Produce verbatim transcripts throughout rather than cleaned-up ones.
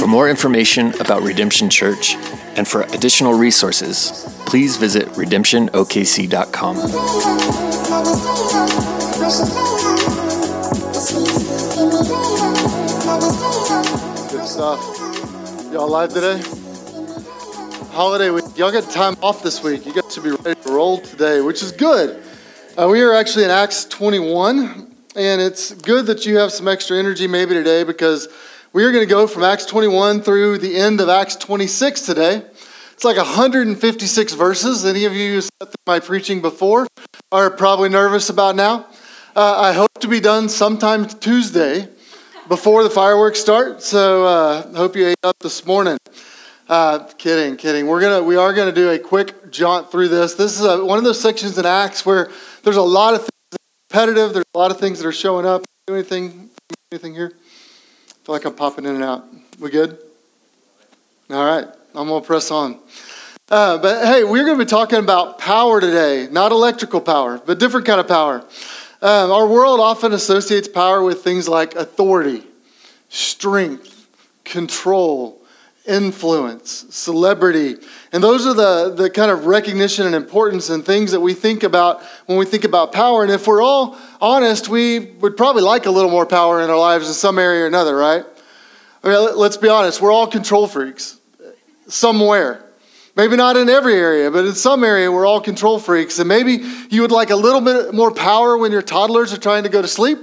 For more information about Redemption Church and for additional resources, please visit Redemption O K C dot com. Good stuff. Y'all alive today? Holiday week. Y'all got time off this week. You guys should be ready to roll today, which is good. Uh, we are actually in Acts twenty-one, and it's good that you have some extra energy maybe today, because we are going to go from Acts twenty-one through the end of Acts twenty-six today. It's like one hundred fifty-six verses. Any of you who sat through my preaching before are probably nervous about now. Uh, I hope to be done sometime Tuesday before the fireworks start, so I uh, hope you ate up this morning. Uh, kidding, kidding. We're gonna, we are going to do a quick jaunt through this. This is a, one of those sections in Acts where there's a lot of things that are repetitive. There's a lot of things that are showing up. Do anything, anything here? I feel like I'm popping in and out. We good? All right, I'm going to press on. Uh, but hey, we're going to be talking about power today, not electrical power, but different kind of power. Um, our world often associates power with things like authority, strength, control, influence, celebrity. And those are the, the kind of recognition and importance and things that we think about when we think about power. And if we're all honest, we would probably like a little more power in our lives in some area or another, right? I mean, let's be honest. We're all control freaks somewhere. Maybe not in every area, but in some area we're all control freaks. And maybe you would like a little bit more power when your toddlers are trying to go to sleep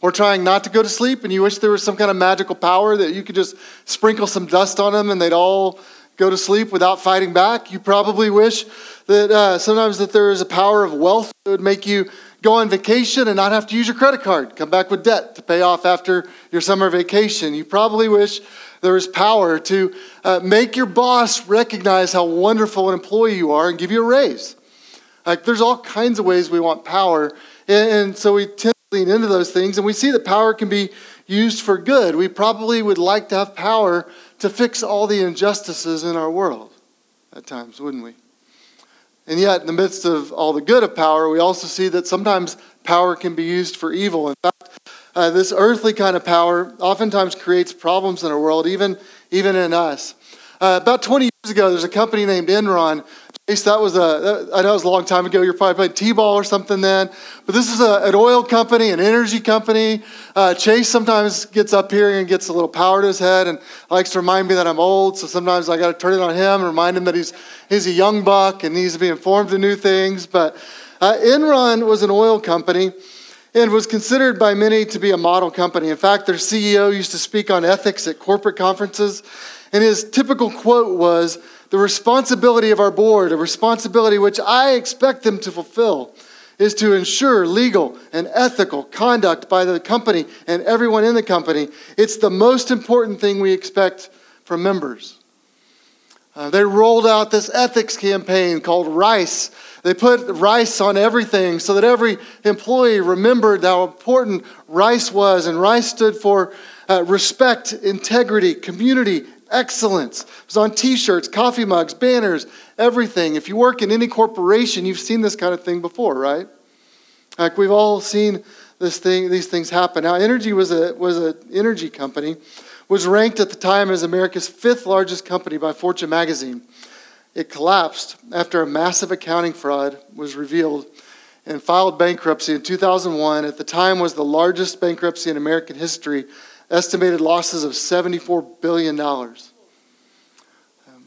or trying not to go to sleep, and you wish there was some kind of magical power that you could just sprinkle some dust on them and they'd all go to sleep without fighting back. You probably wish that uh, sometimes that there is a power of wealth that would make you go on vacation and not have to use your credit card, come back with debt to pay off after your summer vacation. You probably wish there is power to uh, make your boss recognize how wonderful an employee you are and give you a raise. Like, there's all kinds of ways we want power, and, and so we tend to lean into those things, and we see that power can be used for good. We probably would like to have power to fix all the injustices in our world at times, wouldn't we? And yet, in the midst of all the good of power, we also see that sometimes power can be used for evil. In fact, Uh, this earthly kind of power oftentimes creates problems in our world, even, even in us. Uh, about twenty years ago, there's a company named Enron. Jace, that was a, I know it was a long time ago. You're probably playing t-ball or something then. But this is a, an oil company, an energy company. Uh, Chase sometimes gets up here and gets a little power to his head and likes to remind me that I'm old. So sometimes I got to turn it on him and remind him that he's he's a young buck and needs to be informed of new things. But uh, Enron was an oil company. And was considered by many to be a model company. In fact, their C E O used to speak on ethics at corporate conferences, and his typical quote was, "The responsibility of our board, a responsibility which I expect them to fulfill, is to ensure legal and ethical conduct by the company and everyone in the company. It's the most important thing we expect from members." Uh, they rolled out this ethics campaign called RICE. They put rice on everything so that every employee remembered how important rice was. And rice stood for uh, respect, integrity, community, excellence. It was on T-shirts, coffee mugs, banners, everything. If you work in any corporation, you've seen this kind of thing before, right? Like, we've all seen this thing, these things happen. Now, Energy was a was an energy company. Was ranked at the time as America's fifth largest company by Fortune magazine. It collapsed after a massive accounting fraud was revealed and filed bankruptcy in two thousand one. At the time was the largest bankruptcy in American history, estimated losses of seventy-four billion dollars.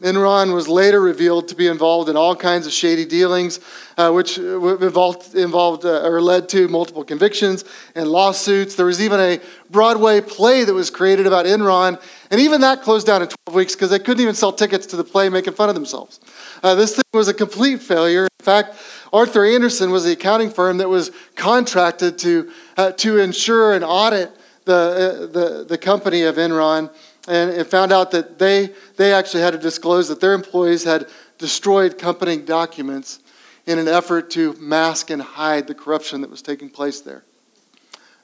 Enron was later revealed to be involved in all kinds of shady dealings, uh, which involved, involved uh, or led to multiple convictions and lawsuits. There was even a Broadway play that was created about Enron, and even that closed down in twelve weeks because they couldn't even sell tickets to the play, making fun of themselves. Uh, this thing was a complete failure. In fact, Arthur Andersen was the accounting firm that was contracted to uh, to ensure and audit the, uh, the, the company of Enron. and it found out that they, they actually had to disclose that their employees had destroyed company documents in an effort to mask and hide the corruption that was taking place there.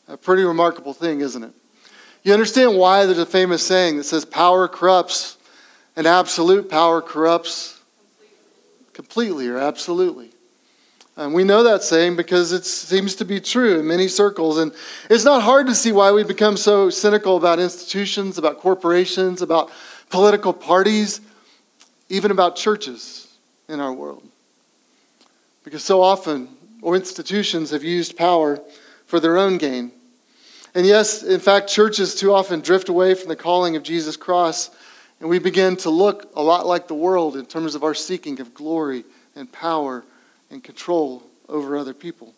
A pretty remarkable thing, isn't it? You understand why there's a famous saying that says power corrupts, and absolute power corrupts completely or absolutely. And we know that saying because it seems to be true in many circles. And it's not hard to see why we become so cynical about institutions, about corporations, about political parties, even about churches in our world. Because so often, or institutions have used power for their own gain. And yes, in fact, churches too often drift away from the calling of Jesus' cross, and we begin to look a lot like the world in terms of our seeking of glory and power and control over other people.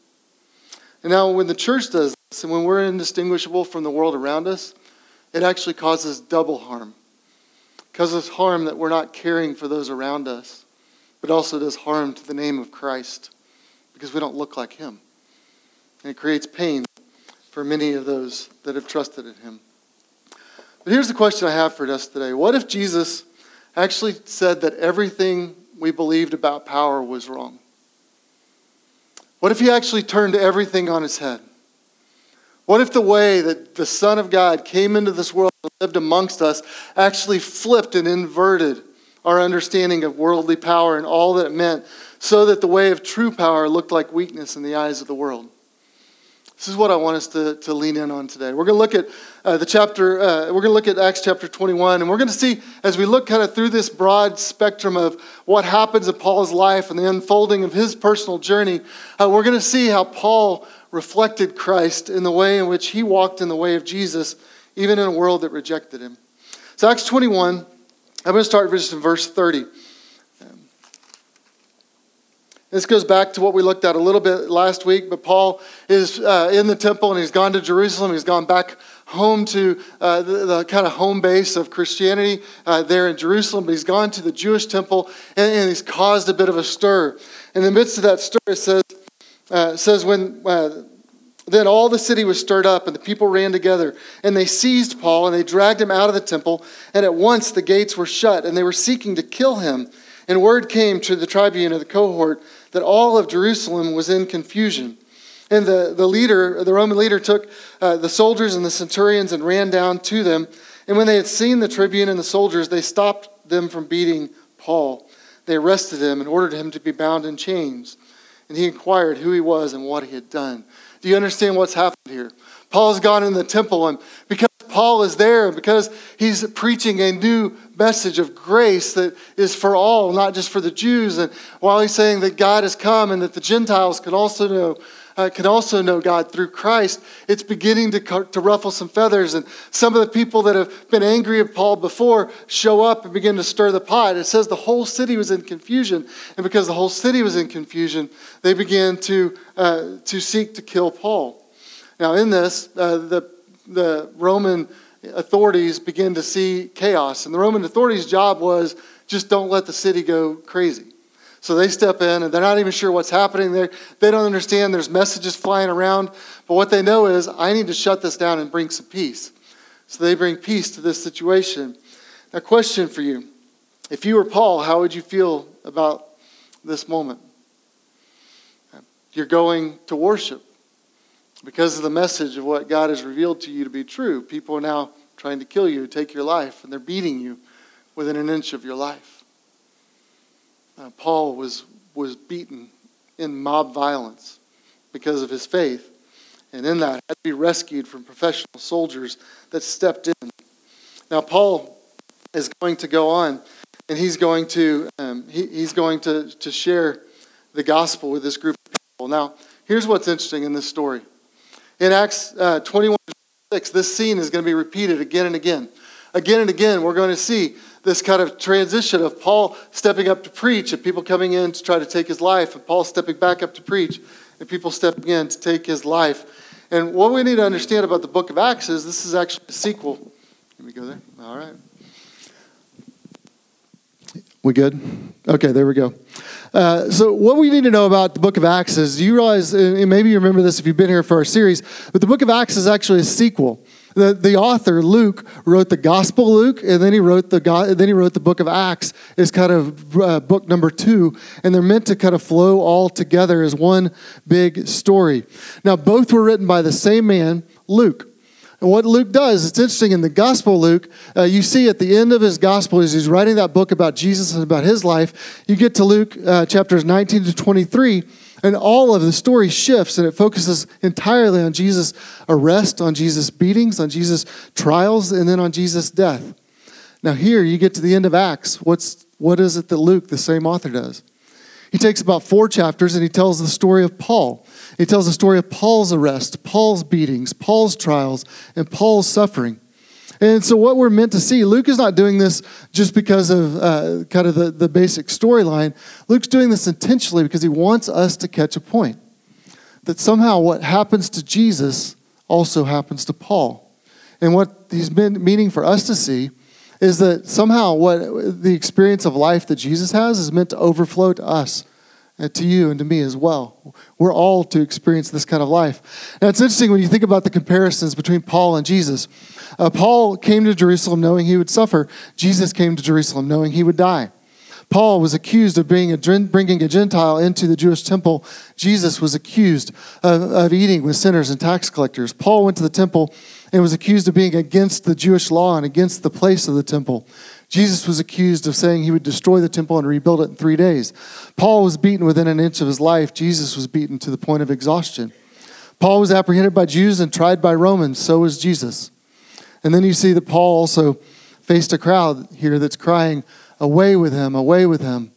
And now when the church does this, and when we're indistinguishable from the world around us, it actually causes double harm. It causes harm that we're not caring for those around us, but also does harm to the name of Christ because we don't look like him. And it creates pain for many of those that have trusted in him. But here's the question I have for us today. What if Jesus actually said that everything we believed about power was wrong? What if he actually turned everything on his head? What if the way that the Son of God came into this world and lived amongst us actually flipped and inverted our understanding of worldly power and all that it meant, so that the way of true power looked like weakness in the eyes of the world? This is what I want us to, to lean in on today. We're going to look at uh, the chapter, uh, we're going to look at Acts chapter twenty-one, and we're going to see, as we look kind of through this broad spectrum of what happens in Paul's life and the unfolding of his personal journey, uh, we're going to see how Paul reflected Christ in the way in which he walked in the way of Jesus, even in a world that rejected him. So Acts twenty-one, I'm going to start just in verse thirty. This goes back to what we looked at a little bit last week, but Paul is uh, in the temple and he's gone to Jerusalem. He's gone back home to uh, the, the kind of home base of Christianity uh, there in Jerusalem, but he's gone to the Jewish temple and, and he's caused a bit of a stir. In the midst of that stir, it says, uh, it says when uh, then all the city was stirred up and the people ran together and they seized Paul and they dragged him out of the temple, and at once the gates were shut and they were seeking to kill him. And word came to the tribune of the cohort that all of Jerusalem was in confusion. And the, the leader, the Roman leader, took uh, the soldiers and the centurions and ran down to them. And when they had seen the tribune and the soldiers, they stopped them from beating Paul. They arrested him and ordered him to be bound in chains. And he inquired who he was and what he had done. Do you understand what's happened here? Paul's gone in the temple, and because Paul is there, because he's preaching a new message of grace that is for all, not just for the Jews. And while he's saying that God has come and that the Gentiles can also know, uh, can also know God through Christ, it's beginning to to ruffle some feathers. And some of the people that have been angry at Paul before show up and begin to stir the pot. It says the whole city was in confusion, and because the whole city was in confusion, they began to uh, to seek to kill Paul. Now, in this, uh, the The Roman authorities begin to see chaos. And the Roman authorities' job was just don't let the city go crazy. So they step in, and they're not even sure what's happening. They're, they don't understand. There's messages flying around. But what they know is, I need to shut this down and bring some peace. So they bring peace to this situation. Now, question for you. If you were Paul, how would you feel about this moment? You're going to worship. Because of the message of what God has revealed to you to be true, people are now trying to kill you, take your life, and they're beating you within an inch of your life. Uh, Paul was, was beaten in mob violence because of his faith, and in that had to be rescued from professional soldiers that stepped in. Now Paul is going to go on, and he's going to um, he, he's going to to share the gospel with this group of people. Now here's what's interesting in this story. In Acts uh, twenty-one six, this scene is going to be repeated again and again. Again and again, we're going to see this kind of transition of Paul stepping up to preach and people coming in to try to take his life, and Paul stepping back up to preach and people stepping in to take his life. And what we need to understand about the book of Acts is this is actually a sequel. Can we go there? All right. We good? Okay, there we go. Uh, so what we need to know about the book of Acts is, you realize, and maybe you remember this if you've been here for our series, but the book of Acts is actually a sequel. The, the author, Luke, wrote the Gospel Luke, and then he wrote the go- then he wrote the book of Acts is kind of uh, book number two, and they're meant to kind of flow all together as one big story. Now, both were written by the same man, Luke. And what Luke does, it's interesting, in the Gospel Luke, uh, you see at the end of his Gospel, as he's writing that book about Jesus and about his life, you get to Luke uh, chapters nineteen to twenty-three, and all of the story shifts, and it focuses entirely on Jesus' arrest, on Jesus' beatings, on Jesus' trials, and then on Jesus' death. Now here, you get to the end of Acts. What's, what is it that Luke, the same author, does? He takes about four chapters, and he tells the story of Paul. He tells the story of Paul's arrest, Paul's beatings, Paul's trials, and Paul's suffering. And so what we're meant to see, Luke is not doing this just because of uh, kind of the, the basic storyline. Luke's doing this intentionally because he wants us to catch a point. That somehow what happens to Jesus also happens to Paul. And what he's been meaning for us to see is that somehow what the experience of life that Jesus has is meant to overflow to us, and to you and to me as well. We're all to experience this kind of life. Now, it's interesting when you think about the comparisons between Paul and Jesus. Uh, Paul came to Jerusalem knowing he would suffer. Jesus came to Jerusalem knowing he would die. Paul was accused of being a, bringing a Gentile into the Jewish temple. Jesus was accused of, of eating with sinners and tax collectors. Paul went to the temple and was accused of being against the Jewish law and against the place of the temple. Jesus was accused of saying he would destroy the temple and rebuild it in three days. Paul was beaten within an inch of his life. Jesus was beaten to the point of exhaustion. Paul was apprehended by Jews and tried by Romans. So was Jesus. And then you see that Paul also faced a crowd here that's crying, "Away with him, away with him."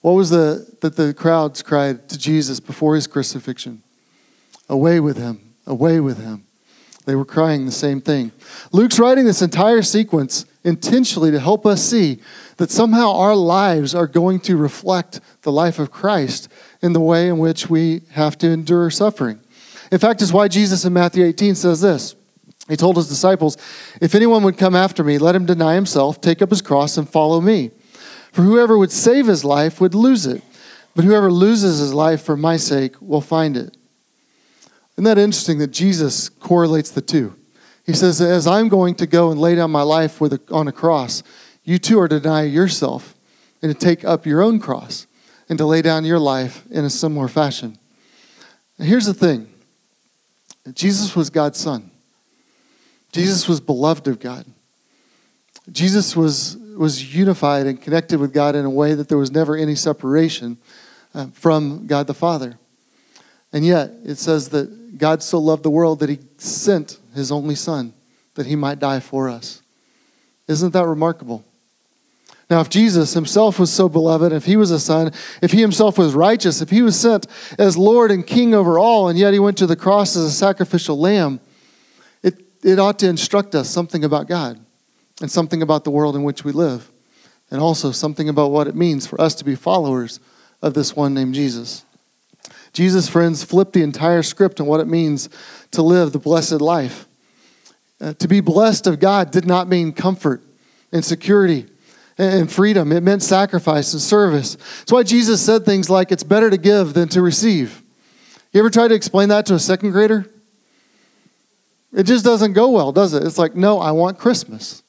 What was the that the crowds cried to Jesus before his crucifixion? "Away with him, away with him." They were crying the same thing. Luke's writing this entire sequence intentionally to help us see that somehow our lives are going to reflect the life of Christ in the way in which we have to endure suffering. In fact, it's why Jesus in Matthew eighteen says this. He told his disciples, "If anyone would come after me, let him deny himself, take up his cross, and follow me. For whoever would save his life would lose it, but whoever loses his life for my sake will find it." Isn't that interesting that Jesus correlates the two? He says, as I'm going to go and lay down my life with a, on a cross, you too are to deny yourself and to take up your own cross and to lay down your life in a similar fashion. And here's the thing. Jesus was God's son. Jesus was beloved of God. Jesus was, was unified and connected with God in a way that there was never any separation uh, from God the Father. And yet, it says that God so loved the world that he sent his only son, that he might die for us. Isn't that remarkable? Now, if Jesus himself was so beloved, if he was a son, if he himself was righteous, if he was sent as Lord and King over all, and yet he went to the cross as a sacrificial lamb, it, it ought to instruct us something about God and something about the world in which we live, and also something about what it means for us to be followers of this one named Jesus. Jesus, friends, flipped the entire script on what it means to live the blessed life. Uh, to be blessed of God did not mean comfort and security and freedom. It meant sacrifice and service. That's why Jesus said things like, it's better to give than to receive. You ever try to explain that to a second grader? It just doesn't go well, does it? It's like, no, I want Christmas.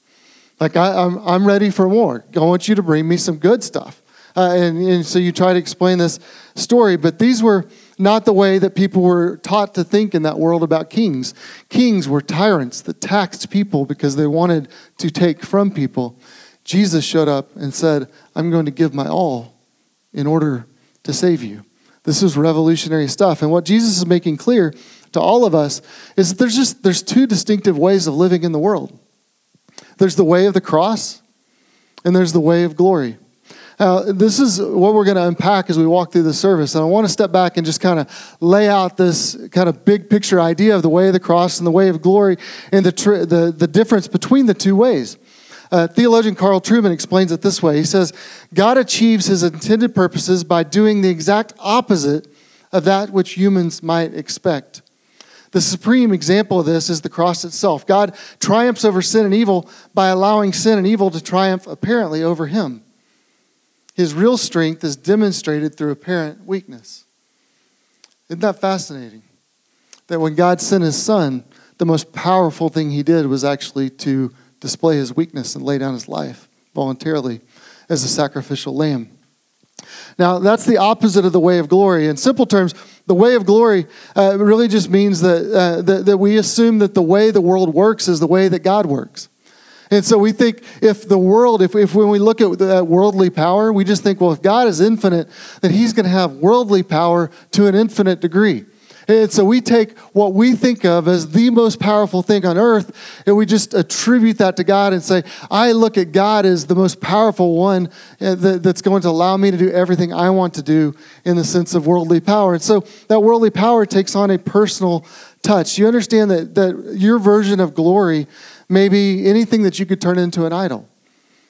Like, I, I'm, I'm ready for more. I want you to bring me some good stuff. Uh, and, and so you try to explain this story, but these were not the way that people were taught to think in that world about kings. Kings were tyrants that taxed people because they wanted to take from people. Jesus showed up and said, I'm going to give my all in order to save you. This is revolutionary stuff. And what Jesus is making clear to all of us is that there's just there's two distinctive ways of living in the world. There's the way of the cross, and there's the way of glory. Now, uh, this is what we're going to unpack as we walk through the service. And I want to step back and just kind of lay out this kind of big picture idea of the way of the cross and the way of glory and the tr- the, the difference between the two ways. Uh, theologian Carl Truman explains it this way. He says, God achieves his intended purposes by doing the exact opposite of that which humans might expect. The supreme example of this is the cross itself. God triumphs over sin and evil by allowing sin and evil to triumph apparently over him. His real strength is demonstrated through apparent weakness. Isn't that fascinating? That when God sent his son, the most powerful thing he did was actually to display his weakness and lay down his life voluntarily as a sacrificial lamb. Now, that's the opposite of the way of glory. In simple terms, the way of glory uh, really just means that, uh, that, that we assume that the way the world works is the way that God works. And so we think if the world, if, if when we look at that worldly power, we just think, well, if God is infinite, then he's going to have worldly power to an infinite degree. And so we take what we think of as the most powerful thing on earth, and we just attribute that to God and say, I look at God as the most powerful one that's going to allow me to do everything I want to do in the sense of worldly power. And so that worldly power takes on a personal touch. You understand that, that your version of glory may be anything that you could turn into an idol.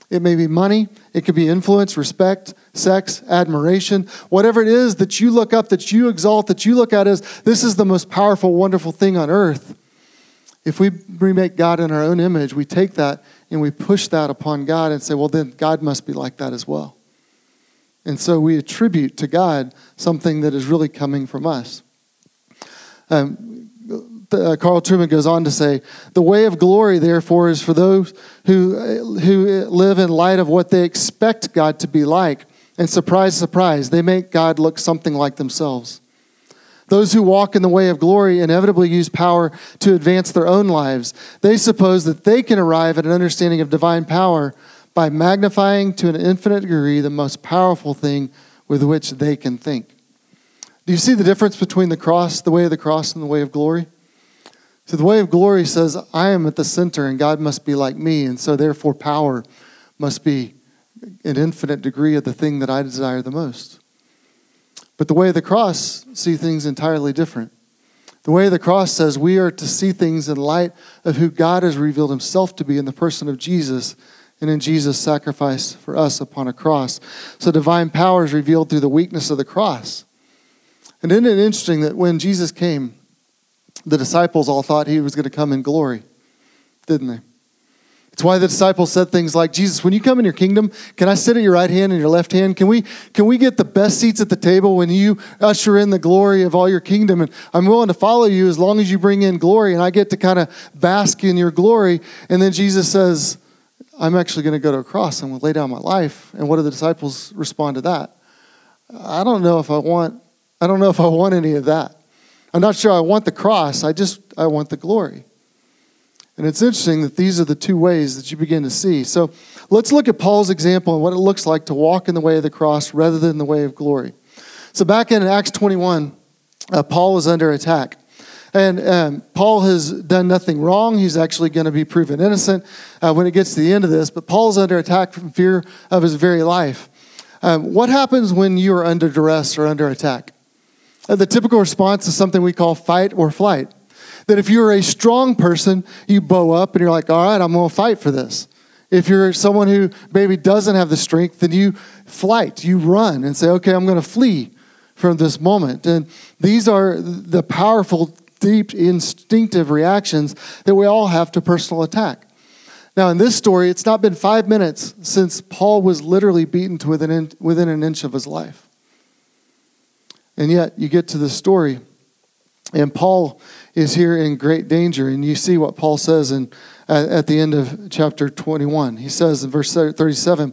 It may be money, it could be influence, respect, sex, admiration, whatever it is that you look up, that you exalt, that you look at as this is the most powerful, wonderful thing on earth. If we remake God in our own image, we take that and we push that upon God and say, well, then God must be like that as well. And so we attribute to God something that is really coming from us. Um, Uh, Carl Truman goes on to say, the way of glory, therefore, is for those who, who live in light of what they expect God to be like. And surprise, surprise, they make God look something like themselves. Those who walk in the way of glory inevitably use power to advance their own lives. They suppose that they can arrive at an understanding of divine power by magnifying to an infinite degree the most powerful thing with which they can think. Do you see the difference between the cross, the way of the cross, and the way of glory? So the way of glory says, I am at the center and God must be like me, and so therefore power must be an infinite degree of the thing that I desire the most. But the way of the cross sees things entirely different. The way of the cross says we are to see things in light of who God has revealed himself to be in the person of Jesus and in Jesus' sacrifice for us upon a cross. So divine power is revealed through the weakness of the cross. And isn't it interesting that when Jesus came, the disciples all thought he was going to come in glory, didn't they? It's why the disciples said things like, Jesus, when you come in your kingdom, can I sit at your right hand and your left hand? Can we can we get the best seats at the table when you usher in the glory of all your kingdom? And I'm willing to follow you as long as you bring in glory and I get to kind of bask in your glory. And then Jesus says, I'm actually going to go to a cross and lay down my life. And what do the disciples respond to that? I don't know if I want, I don't know if I want any of that. I'm not sure I want the cross, I just, I want the glory. And it's interesting that these are the two ways that you begin to see. So let's look at Paul's example and what it looks like to walk in the way of the cross rather than the way of glory. So back in Acts twenty-one, uh, Paul was under attack. And um, Paul has done nothing wrong. He's actually going to be proven innocent uh, when it gets to the end of this. But Paul's under attack from fear of his very life. Um, what happens when you are under duress or under attack? The typical response is something we call fight or flight. That if you're a strong person, you bow up and you're like, all right, I'm going to fight for this. If you're someone who maybe doesn't have the strength, then you flight, you run and say, okay, I'm going to flee from this moment. And these are the powerful, deep, instinctive reactions that we all have to personal attack. Now, in this story, it's not been five minutes since Paul was literally beaten to within an inch, within an inch of his life. And yet, you get to the story, and Paul is here in great danger. And you see what Paul says in, at, at the end of chapter twenty-one. He says in verse thirty-seven,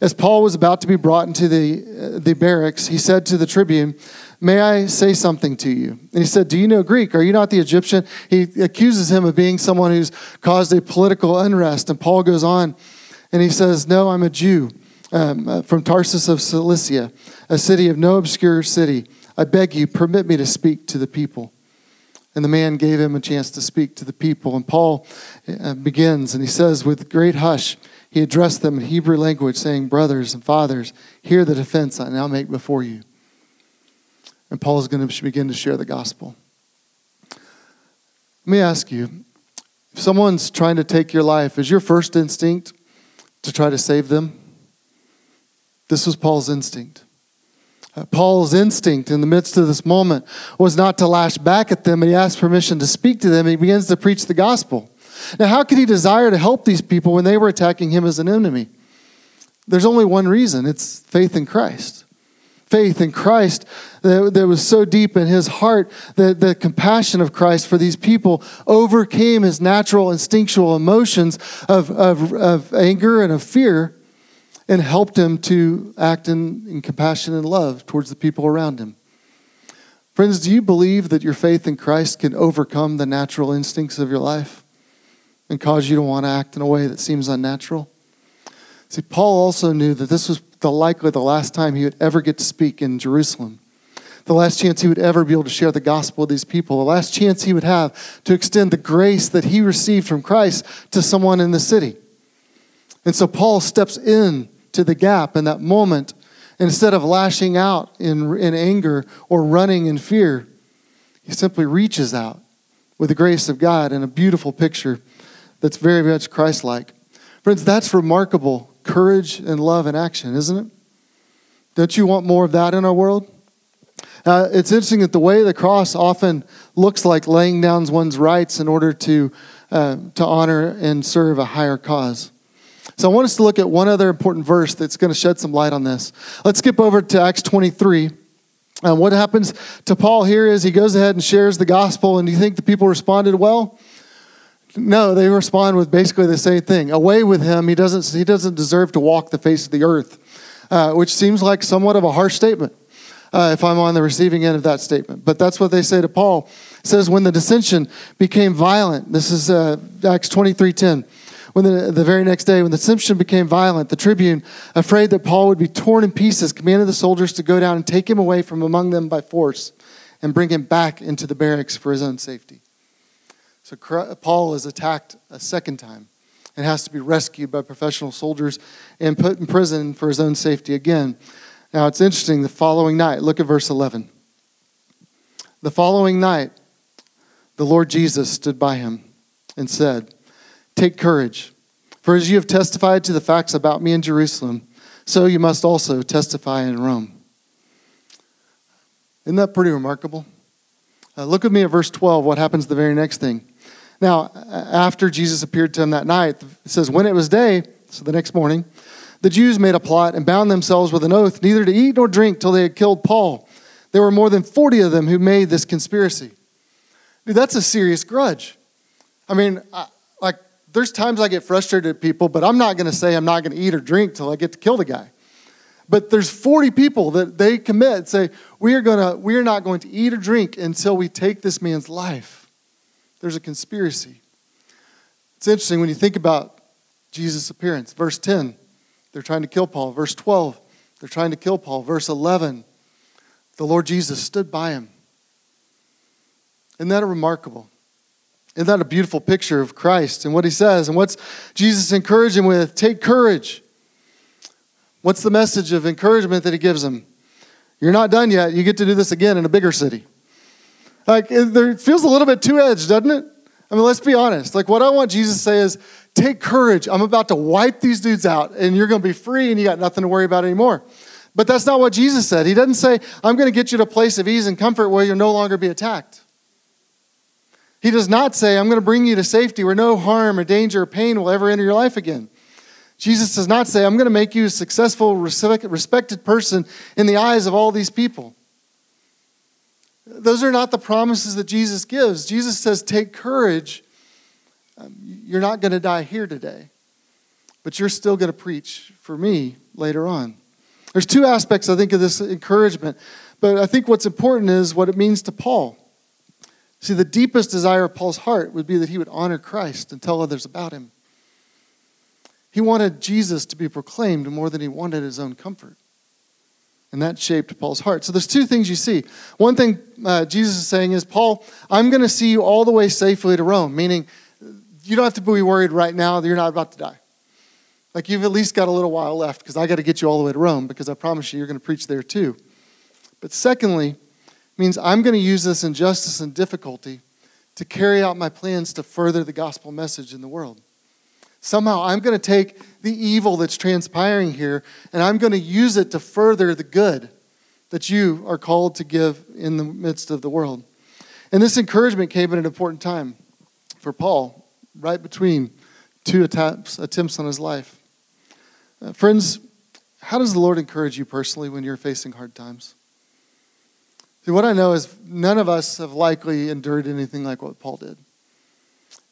as Paul was about to be brought into the, uh, the barracks, he said to the tribune, may I say something to you? And he said, do you know Greek? Are you not the Egyptian? He accuses him of being someone who's caused a political unrest. And Paul goes on, and he says, no, I'm a Jew. Um, from Tarsus of Cilicia, a city of no obscure city. I beg you, permit me to speak to the people. And the man gave him a chance to speak to the people. And Paul uh, begins, and he says, with great hush, he addressed them in Hebrew language, saying, brothers and fathers, hear the defense I now make before you. And Paul is going to begin to share the gospel. Let me ask you, if someone's trying to take your life, is your first instinct to try to save them? This was Paul's instinct. Uh, Paul's instinct in the midst of this moment was not to lash back at them, but he asked permission to speak to them, and he begins to preach the gospel. Now, how could he desire to help these people when they were attacking him as an enemy? There's only one reason. It's faith in Christ. faith in Christ that, that was so deep in his heart that the compassion of Christ for these people overcame his natural instinctual emotions of, of, of anger and of fear and helped him to act in, in compassion and love towards the people around him. Friends, do you believe that your faith in Christ can overcome the natural instincts of your life and cause you to want to act in a way that seems unnatural? See, Paul also knew that this was the likely the last time he would ever get to speak in Jerusalem, the last chance he would ever be able to share the gospel with these people, the last chance he would have to extend the grace that he received from Christ to someone in the city. And so Paul steps in to the gap in that moment. Instead of lashing out in, in anger or running in fear, he simply reaches out with the grace of God in a beautiful picture that's very much Christ-like. Friends, that's remarkable courage and love in action, isn't it? Don't you want more of that in our world? Uh, it's interesting that the way the cross often looks like laying down one's rights in order to, uh, to honor and serve a higher cause. So I want us to look at one other important verse that's going to shed some light on this. Let's skip over to Acts twenty-three. And what happens to Paul here is he goes ahead and shares the gospel. And do you think the people responded well? No, they respond with basically the same thing. Away with him. He doesn't, he doesn't deserve to walk the face of the earth, uh, which seems like somewhat of a harsh statement uh, if I'm on the receiving end of that statement. But that's what they say to Paul. It says, when the dissension became violent, this is uh, Acts twenty-three ten. When the, the very next day, when the dissension became violent, the tribune, afraid that Paul would be torn in pieces, commanded the soldiers to go down and take him away from among them by force and bring him back into the barracks for his own safety. So Paul is attacked a second time and has to be rescued by professional soldiers and put in prison for his own safety again. Now, it's interesting, the following night, look at verse eleven. The following night, the Lord Jesus stood by him and said, "Take courage, for as you have testified to the facts about me in Jerusalem, so you must also testify in Rome." Isn't that pretty remarkable? Uh, look with me at verse twelve, what happens the very next thing. Now, after Jesus appeared to him that night, it says, when it was day, so the next morning, the Jews made a plot and bound themselves with an oath neither to eat nor drink till they had killed Paul. There were more than forty of them who made this conspiracy. Dude, that's a serious grudge. I mean, I, like, there's times I get frustrated at people, but I'm not going to say I'm not going to eat or drink till I get to kill the guy. But there's forty people that they commit and say, we are going to, we are not going to eat or drink until we take this man's life. There's a conspiracy. It's interesting when you think about Jesus' appearance. Verse ten, they're trying to kill Paul. Verse twelve, they're trying to kill Paul. Verse eleven, the Lord Jesus stood by him. Isn't that remarkable? Isn't that a beautiful picture of Christ and what he says? And what's Jesus encouraging with? Take courage. What's the message of encouragement that he gives him? You're not done yet. You get to do this again in a bigger city. Like, it feels a little bit two-edged, doesn't it? I mean, let's be honest. Like, what I want Jesus to say is, take courage. I'm about to wipe these dudes out, and you're going to be free, and you got nothing to worry about anymore. But that's not what Jesus said. He doesn't say, I'm going to get you to a place of ease and comfort where you'll no longer be attacked. He does not say, I'm going to bring you to safety where no harm or danger or pain will ever enter your life again. Jesus does not say, I'm going to make you a successful, respected person in the eyes of all these people. Those are not the promises that Jesus gives. Jesus says, take courage. You're not going to die here today, but you're still going to preach for me later on. There's two aspects, I think, of this encouragement, but I think what's important is what it means to Paul. See, the deepest desire of Paul's heart would be that he would honor Christ and tell others about him. He wanted Jesus to be proclaimed more than he wanted his own comfort. And that shaped Paul's heart. So there's two things you see. One thing uh, Jesus is saying is, Paul, I'm going to see you all the way safely to Rome, meaning you don't have to be worried right now that you're not about to die. Like, you've at least got a little while left because I got to get you all the way to Rome because I promise you you're going to preach there too. But secondly, means I'm going to use this injustice and difficulty to carry out my plans to further the gospel message in the world. Somehow I'm going to take the evil that's transpiring here and I'm going to use it to further the good that you are called to give in the midst of the world. And this encouragement came at an important time for Paul, right between two attempts, attempts on his life. Uh, friends, How does the Lord encourage you personally when you're facing hard times? See, what I know is none of us have likely endured anything like what Paul did.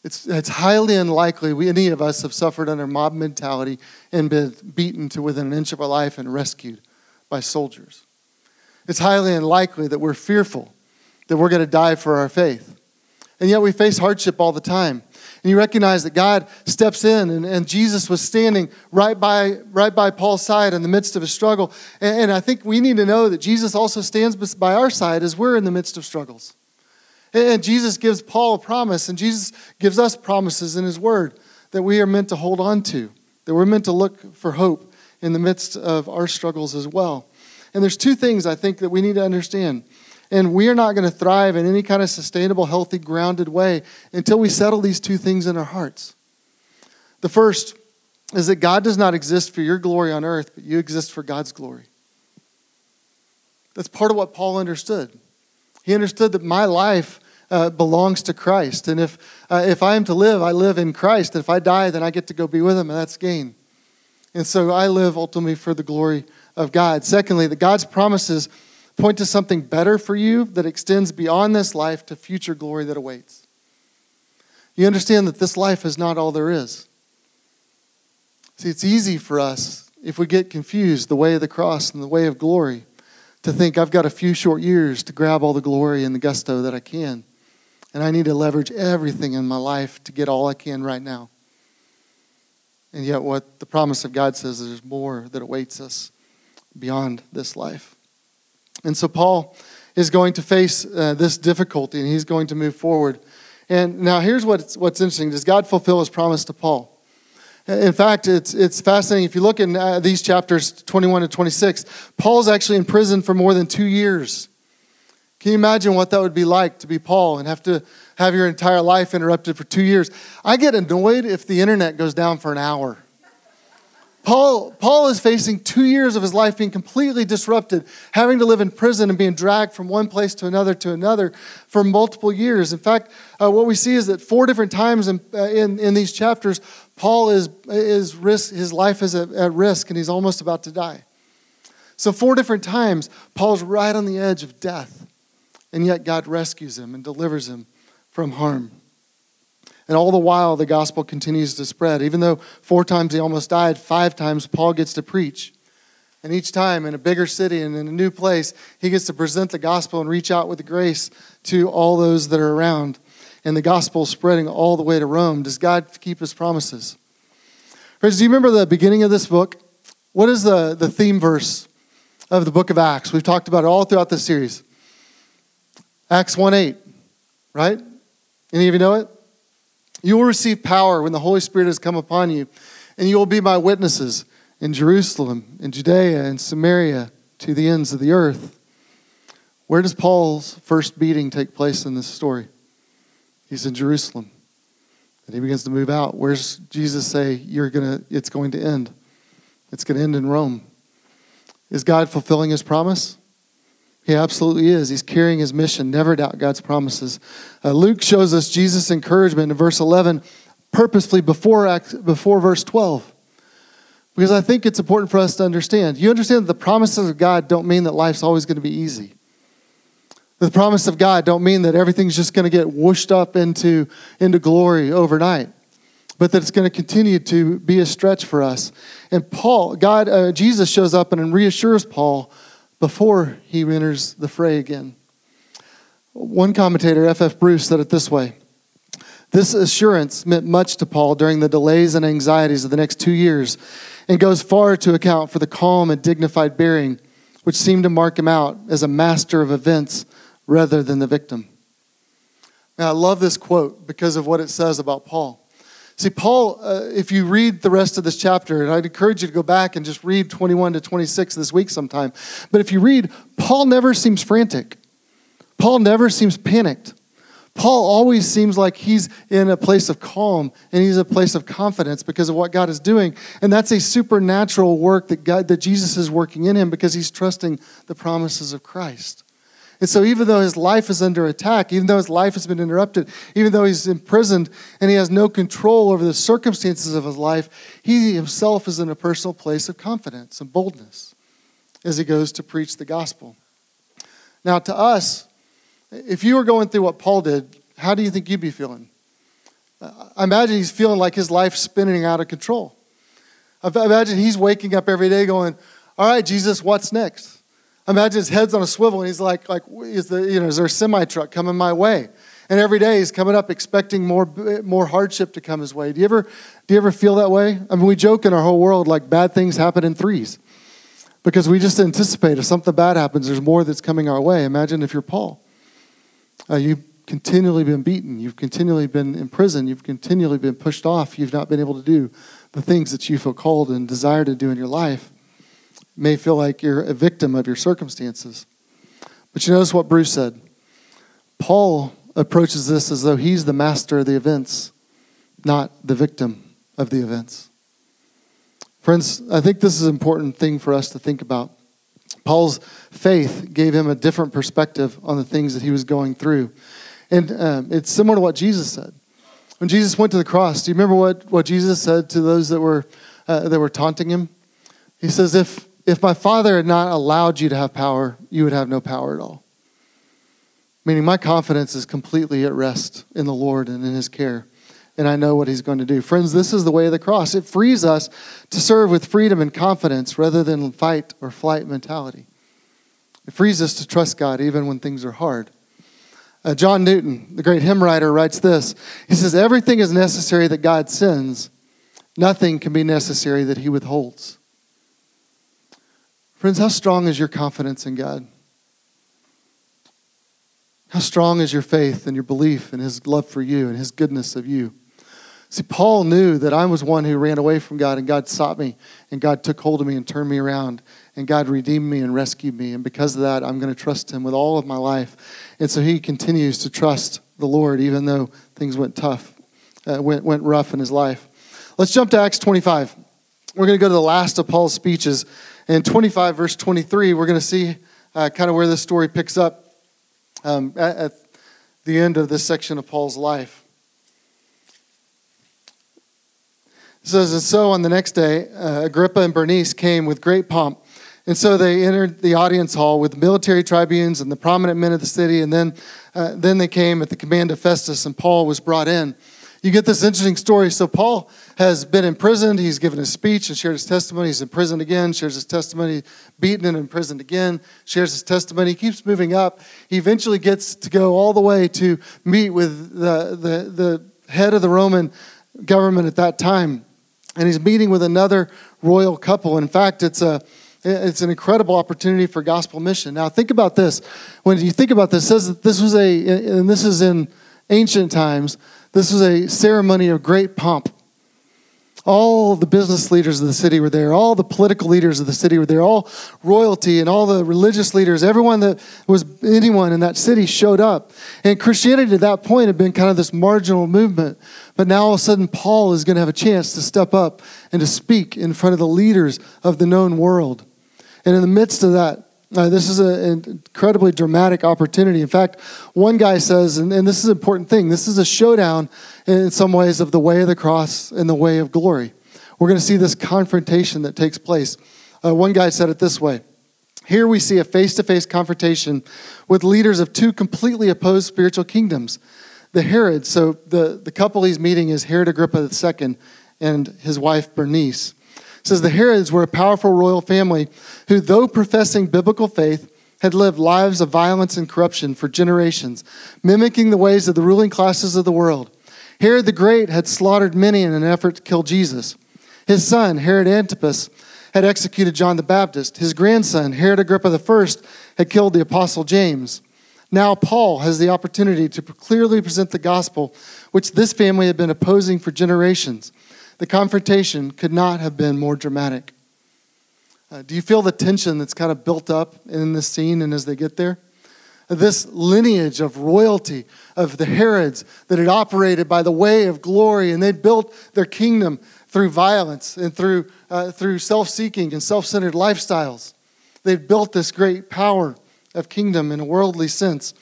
It's, it's highly unlikely we, any of us have suffered under mob mentality and been beaten to within an inch of our life and rescued by soldiers. It's highly unlikely that we're fearful, that we're going to die for our faith. And yet we face hardship all the time. And you recognize that God steps in, and, and Jesus was standing right by, right by Paul's side in the midst of his struggle. And, and I think we need to know that Jesus also stands by our side as we're in the midst of struggles. And, and Jesus gives Paul a promise, and Jesus gives us promises in his word that we are meant to hold on to, that we're meant to look for hope in the midst of our struggles as well. And there's two things I think that we need to understand. And we are not going to thrive in any kind of sustainable, healthy, grounded way until we settle these two things in our hearts. The first is that God does not exist for your glory on earth, but you exist for God's glory. That's part of what Paul understood. He understood that my life uh, belongs to Christ. And if, uh, if I am to live, I live in Christ. And if I die, then I get to go be with him, and that's gain. And so I live ultimately for the glory of God. Secondly, that God's promises point to something better for you that extends beyond this life to future glory that awaits. You understand that this life is not all there is. See, it's easy for us, if we get confused, the way of the cross and the way of glory, to think I've got a few short years to grab all the glory and the gusto that I can, and I need to leverage everything in my life to get all I can right now. And yet what the promise of God says is there's more that awaits us beyond this life. And so Paul is going to face uh, this difficulty, and he's going to move forward. And now here's what's, what's interesting. Does God fulfill his promise to Paul? In fact, it's, it's fascinating. If you look in uh, these chapters, twenty-one to twenty-six, Paul's actually in prison for more than two years. Can you imagine what that would be like to be Paul and have to have your entire life interrupted for two years? I get annoyed if the internet goes down for an hour. Paul, Paul is facing two years of his life being completely disrupted, having to live in prison and being dragged from one place to another to another for multiple years. In fact, uh, what we see is that four different times in uh, in, in these chapters, Paul is is risk, his life is at, at risk, and he's almost about to die. So four different times, Paul's right on the edge of death, and yet God rescues him and delivers him from harm. And all the while, the gospel continues to spread. Even though four times he almost died, five times Paul gets to preach. And each time in a bigger city and in a new place, he gets to present the gospel and reach out with grace to all those that are around. And the gospel is spreading all the way to Rome. Does God keep his promises? Friends, do you remember the beginning of this book? What is the, the theme verse of the book of Acts? We've talked about it all throughout this series. Acts one eight, right? Any of you know it? You will receive power when the Holy Spirit has come upon you, and you will be my witnesses in Jerusalem, in Judea, and Samaria, to the ends of the earth. Where does Paul's first beating take place in this story? He's in Jerusalem, and he begins to move out. Where's Jesus say you're gonna? It's going to end. It's going to end in Rome. Is God fulfilling his promise? He absolutely is. He's carrying his mission. Never doubt God's promises. Uh, Luke shows us Jesus' encouragement in verse eleven purposefully before, Acts, before verse twelve. Because I think it's important for us to understand. You understand that the promises of God don't mean that life's always going to be easy. The promise of God don't mean that everything's just going to get whooshed up into, into glory overnight. But that it's going to continue to be a stretch for us. And Paul, God, uh, Jesus shows up and reassures Paul before he enters the fray again. One commentator, F F Bruce, said it this way. This assurance meant much to Paul during the delays and anxieties of the next two years and goes far to account for the calm and dignified bearing which seemed to mark him out as a master of events rather than the victim. Now, I love this quote because of what it says about Paul. See, Paul, uh, if you read the rest of this chapter, and I'd encourage you to go back and just read twenty-one to twenty-six this week sometime. But if you read, Paul never seems frantic. Paul never seems panicked. Paul always seems like he's in a place of calm, and he's in a place of confidence because of what God is doing. And that's a supernatural work that God, that Jesus is working in him because he's trusting the promises of Christ. And so even though his life is under attack, even though his life has been interrupted, even though he's imprisoned and he has no control over the circumstances of his life, he himself is in a personal place of confidence and boldness as he goes to preach the gospel. Now to us, if you were going through what Paul did, how do you think you'd be feeling? I imagine he's feeling like his life's spinning out of control. I imagine he's waking up every day going, all right, Jesus, what's next? I imagine his head's on a swivel and he's like, like, is the, you know, is there a semi-truck coming my way? And every day he's coming up expecting more more hardship to come his way. Do you ever do you ever feel that way? I mean, we joke in our whole world like bad things happen in threes because we just anticipate if something bad happens, there's more that's coming our way. Imagine if you're Paul. Uh, you've continually been beaten. You've continually been in prison. You've continually been pushed off. You've not been able to do the things that you feel called and desire to do in your life. You may feel like you're a victim of your circumstances. But you notice what Bruce said. Paul approaches this as though he's the master of the events, not the victim of the events. Friends, I think this is an important thing for us to think about. Paul's faith gave him a different perspective on the things that he was going through. And um, it's similar to what Jesus said. When Jesus went to the cross, do you remember what, what Jesus said to those that were uh, that were taunting him? He says, if, if my Father had not allowed you to have power, you would have no power at all. Meaning my confidence is completely at rest in the Lord and in his care. And I know what he's going to do. Friends, this is the way of the cross. It frees us to serve with freedom and confidence rather than fight or flight mentality. It frees us to trust God even when things are hard. Uh, John Newton, the great hymn writer, writes this. He says, everything is necessary that God sends. Nothing can be necessary that he withholds. Friends, how strong is your confidence in God? How strong is your faith and your belief in his love for you and his goodness of you? See, Paul knew that I was one who ran away from God, and God sought me, and God took hold of me and turned me around, and God redeemed me and rescued me. And because of that, I'm going to trust him with all of my life. And so he continues to trust the Lord, even though things went tough, uh, went, went rough in his life. Let's jump to Acts twenty-five. We're going to go to the last of Paul's speeches. In twenty-five, verse twenty-three, we're going to see uh, kind of where this story picks up um, at, at the end of this section of Paul's life. It says, and so on the next day, uh, Agrippa and Bernice came with great pomp. And so they entered the audience hall with military tribunes and the prominent men of the city. And then, uh, then they came at the command of Festus, and Paul was brought in. You get this interesting story. So Paul has been imprisoned. He's given his speech and shared his testimony. He's imprisoned again, shares his testimony, beaten and imprisoned again, shares his testimony. He keeps moving up. He eventually gets to go all the way to meet with the, the, the head of the Roman government at that time. And he's meeting with another royal couple. In fact, it's a it's an incredible opportunity for gospel mission. Now, think about this. When you think about this, it says that this was a, and this is in ancient times, this was a ceremony of great pomp. All the business leaders of the city were there. All the political leaders of the city were there. All royalty and all the religious leaders, everyone that was anyone in that city showed up. And Christianity at that point had been kind of this marginal movement. But now all of a sudden Paul is going to have a chance to step up and to speak in front of the leaders of the known world. And in the midst of that, Uh, this is a, an incredibly dramatic opportunity. In fact, one guy says, and, and this is an important thing, this is a showdown in some ways of the way of the cross and the way of glory. We're going to see this confrontation that takes place. Uh, one guy said it this way. Here we see a face-to-face confrontation with leaders of two completely opposed spiritual kingdoms. The Herod, so the, the couple he's meeting is Herod Agrippa the Second and his wife Bernice. It says the Herods were a powerful royal family who, though professing biblical faith, had lived lives of violence and corruption for generations, mimicking the ways of the ruling classes of the world. Herod the Great had slaughtered many in an effort to kill Jesus. His son, Herod Antipas, had executed John the Baptist. His grandson, Herod Agrippa the First, had killed the Apostle James. Now Paul has the opportunity to clearly present the gospel, which this family had been opposing for generations. The confrontation could not have been more dramatic. Uh, do you feel the tension that's kind of built up in this scene and as they get there? This lineage of royalty of the Herods that had operated by the way of glory, and they'd built their kingdom through violence and through, uh, through self-seeking and self-centered lifestyles. They'd built this great power of kingdom in a worldly sense.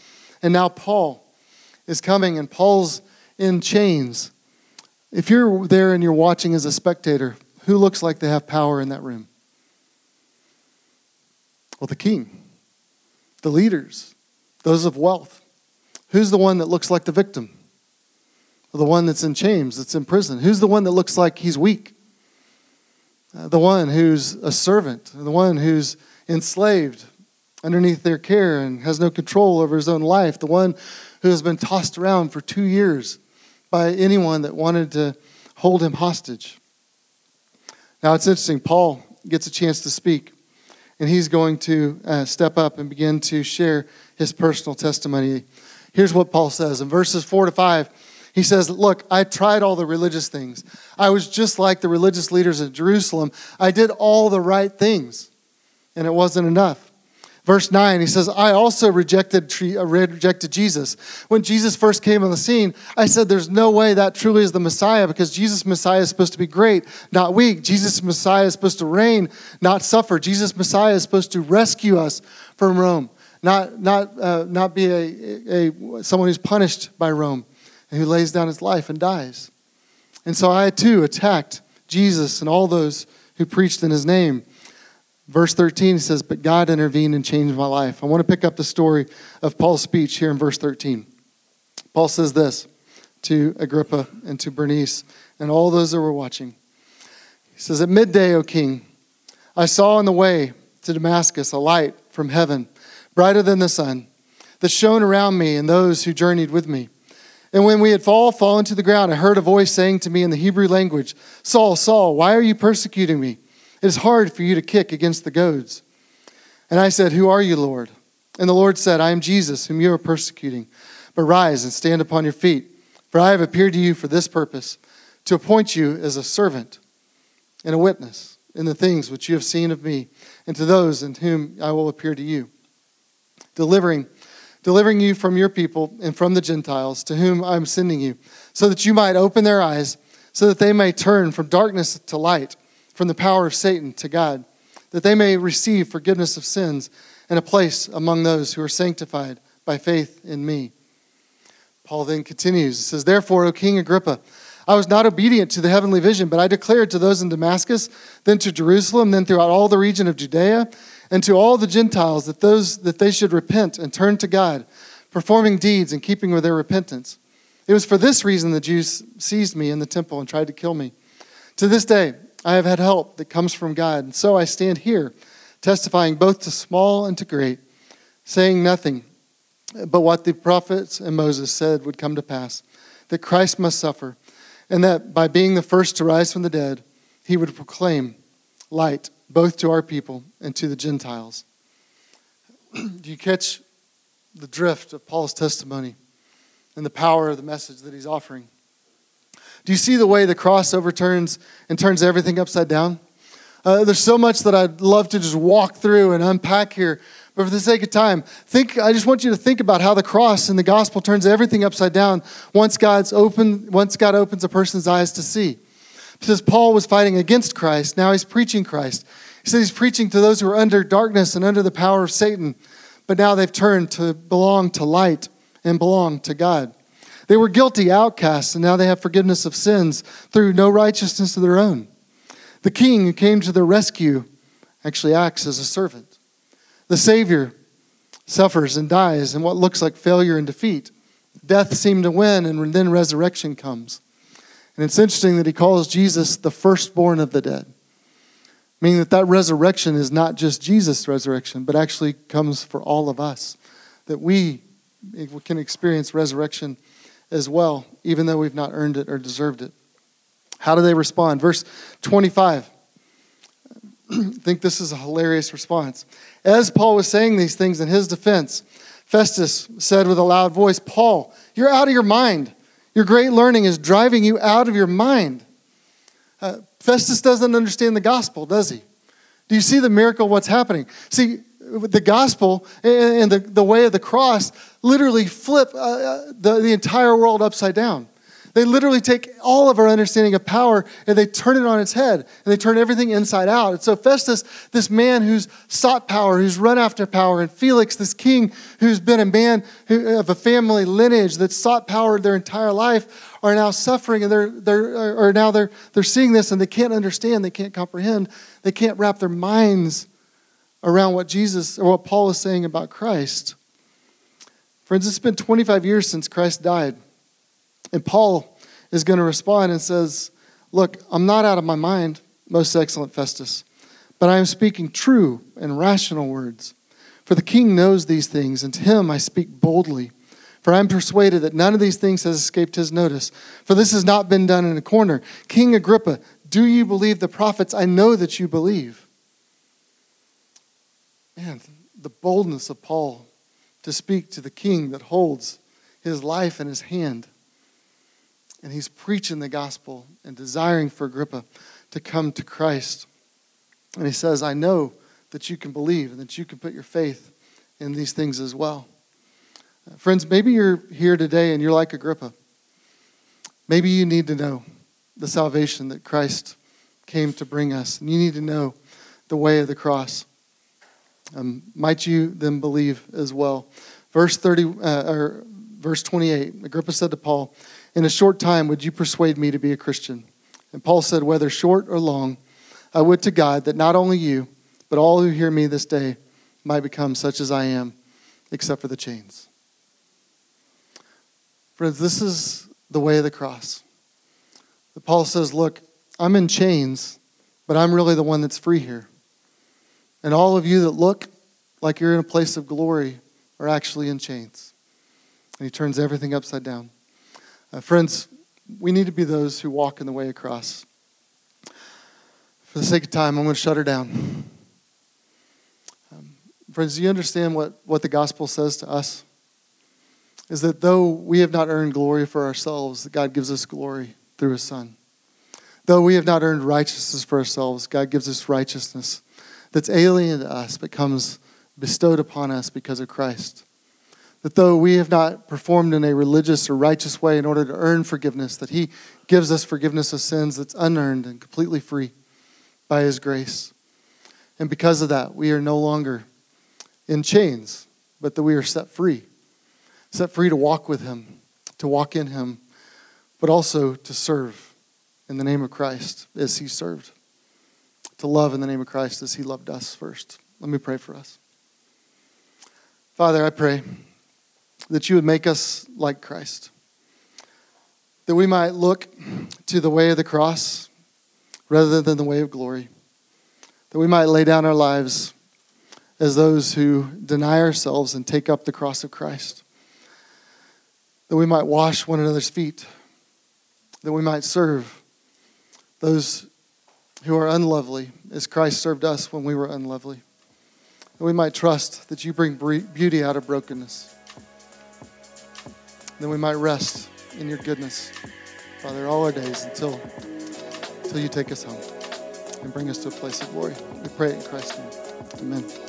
And now Paul is coming, and Paul's in chains. If you're there and you're watching as a spectator, who looks like they have power in that room? Well, the king, the leaders, those of wealth. Who's the one that looks like the victim? Well, the one that's in chains, that's in prison. Who's the one that looks like he's weak? Uh, the one who's a servant, the one who's enslaved underneath their care and has no control over his own life, the one who has been tossed around for two years by anyone that wanted to hold him hostage. Now, it's interesting. Paul gets a chance to speak, and he's going to uh, step up and begin to share his personal testimony. Here's what Paul says in verses four to five. He says, look, I tried all the religious things. I was just like the religious leaders in Jerusalem. I did all the right things, and it wasn't enough. Verse nine, he says, I also rejected rejected Jesus. When Jesus first came on the scene, I said there's no way that truly is the Messiah, because Jesus Messiah is supposed to be great, not weak. Jesus Messiah is supposed to reign, not suffer. Jesus Messiah is supposed to rescue us from Rome, not, not, uh, not be a, a, someone who's punished by Rome and who lays down his life and dies. And so I too attacked Jesus and all those who preached in his name. Verse thirteen says, but God intervened and changed my life. I want to pick up the story of Paul's speech here in verse thirteen. Paul says this to Agrippa and to Bernice and all those that were watching. He says, at midday, O king, I saw on the way to Damascus a light from heaven, brighter than the sun, that shone around me and those who journeyed with me. And when we had fall, fallen to the ground, I heard a voice saying to me in the Hebrew language, Saul, Saul, why are you persecuting me? It is hard for you to kick against the goads. And I said, who are you, Lord? And the Lord said, I am Jesus, whom you are persecuting. But rise and stand upon your feet, for I have appeared to you for this purpose, to appoint you as a servant and a witness in the things which you have seen of me, and to those in whom I will appear to you, delivering delivering you from your people and from the Gentiles to whom I am sending you, so that you might open their eyes, so that they may turn from darkness to light, from the power of Satan to God, that they may receive forgiveness of sins and a place among those who are sanctified by faith in me. Paul then continues. He says, therefore, O King Agrippa, I was not obedient to the heavenly vision, but I declared to those in Damascus, then to Jerusalem, then throughout all the region of Judea, and to all the Gentiles that those that they should repent and turn to God, performing deeds in keeping with their repentance. It was for this reason the Jews seized me in the temple and tried to kill me. To this day, I have had help that comes from God, and so I stand here, testifying both to small and to great, saying nothing but what the prophets and Moses said would come to pass, that Christ must suffer, and that by being the first to rise from the dead, he would proclaim light, both to our people and to the Gentiles. Do you catch the drift of Paul's testimony and the power of the message that he's offering? Do you see the way the cross overturns and turns everything upside down? Uh, there's so much that I'd love to just walk through and unpack here, but for the sake of time, think. I just want you to think about how the cross and the gospel turns everything upside down once God's open, once God opens a person's eyes to see. Because Paul was fighting against Christ, now he's preaching Christ. He says he's preaching to those who are under darkness and under the power of Satan, but now they've turned to belong to light and belong to God. They were guilty outcasts, and now they have forgiveness of sins through no righteousness of their own. The king who came to their rescue actually acts as a servant. The Savior suffers and dies in what looks like failure and defeat. Death seemed to win, and then resurrection comes. And it's interesting that he calls Jesus the firstborn of the dead, meaning that that resurrection is not just Jesus' resurrection, but actually comes for all of us, that we can experience resurrection as well, even though we've not earned it or deserved it. How do they respond? Verse twenty-five. I think this is a hilarious response. As Paul was saying these things in his defense, Festus said with a loud voice, Paul, you're out of your mind. Your great learning is driving you out of your mind. Uh, Festus doesn't understand the gospel, does he? Do you see the miracle of what's happening? See, the gospel and the, the way of the cross literally flip uh, the, the entire world upside down. They literally take all of our understanding of power and they turn it on its head, and they turn everything inside out. And so Festus, this man who's sought power, who's run after power, and Felix, this king who's been a man who, of a family lineage that's sought power their entire life, are now suffering, and they're they're are now they're they're seeing this, and they can't understand, they can't comprehend, they can't wrap their minds around what Jesus or what Paul is saying about Christ. Friends, it's been twenty-five years since Christ died. And Paul is going to respond and says, look, I'm not out of my mind, most excellent Festus, but I am speaking true and rational words. For the king knows these things, and to him I speak boldly. For I am persuaded that none of these things has escaped his notice. For this has not been done in a corner. King Agrippa, do you believe the prophets? I know that you believe. Man, the boldness of Paul to speak to the king that holds his life in his hand. And he's preaching the gospel and desiring for Agrippa to come to Christ. And he says, I know that you can believe and that you can put your faith in these things as well. Friends, maybe you're here today and you're like Agrippa. Maybe you need to know the salvation that Christ came to bring us. And you need to know the way of the cross. Um, might you then believe as well? Verse thirty, uh, or verse twenty-eight, Agrippa said to Paul, in a short time would you persuade me to be a Christian? And Paul said, whether short or long, I would to God that not only you, but all who hear me this day might become such as I am, except for the chains. Friends, this is the way of the cross. But Paul says, look, I'm in chains, but I'm really the one that's free here. And all of you that look like you're in a place of glory are actually in chains. And he turns everything upside down. Uh, friends, we need to be those who walk in the way across. For the sake of time, I'm going to shut her down. Um, friends, do you understand what, what the gospel says to us? Is that though we have not earned glory for ourselves, God gives us glory through his son. Though we have not earned righteousness for ourselves, God gives us righteousness that's alien to us, but comes bestowed upon us because of Christ. That though we have not performed in a religious or righteous way in order to earn forgiveness, that he gives us forgiveness of sins that's unearned and completely free by his grace. And because of that, we are no longer in chains, but that we are set free. Set free to walk with him, to walk in him, but also to serve in the name of Christ as he served. To love in the name of Christ as he loved us first. Let me pray for us. Father, I pray that you would make us like Christ, that we might look to the way of the cross rather than the way of glory, that we might lay down our lives as those who deny ourselves and take up the cross of Christ, that we might wash one another's feet, that we might serve those who are unlovely as Christ served us when we were unlovely, that we might trust that you bring beauty out of brokenness, then we might rest in your goodness, Father, all our days until, until you take us home and bring us to a place of glory. We pray in Christ's name. Amen.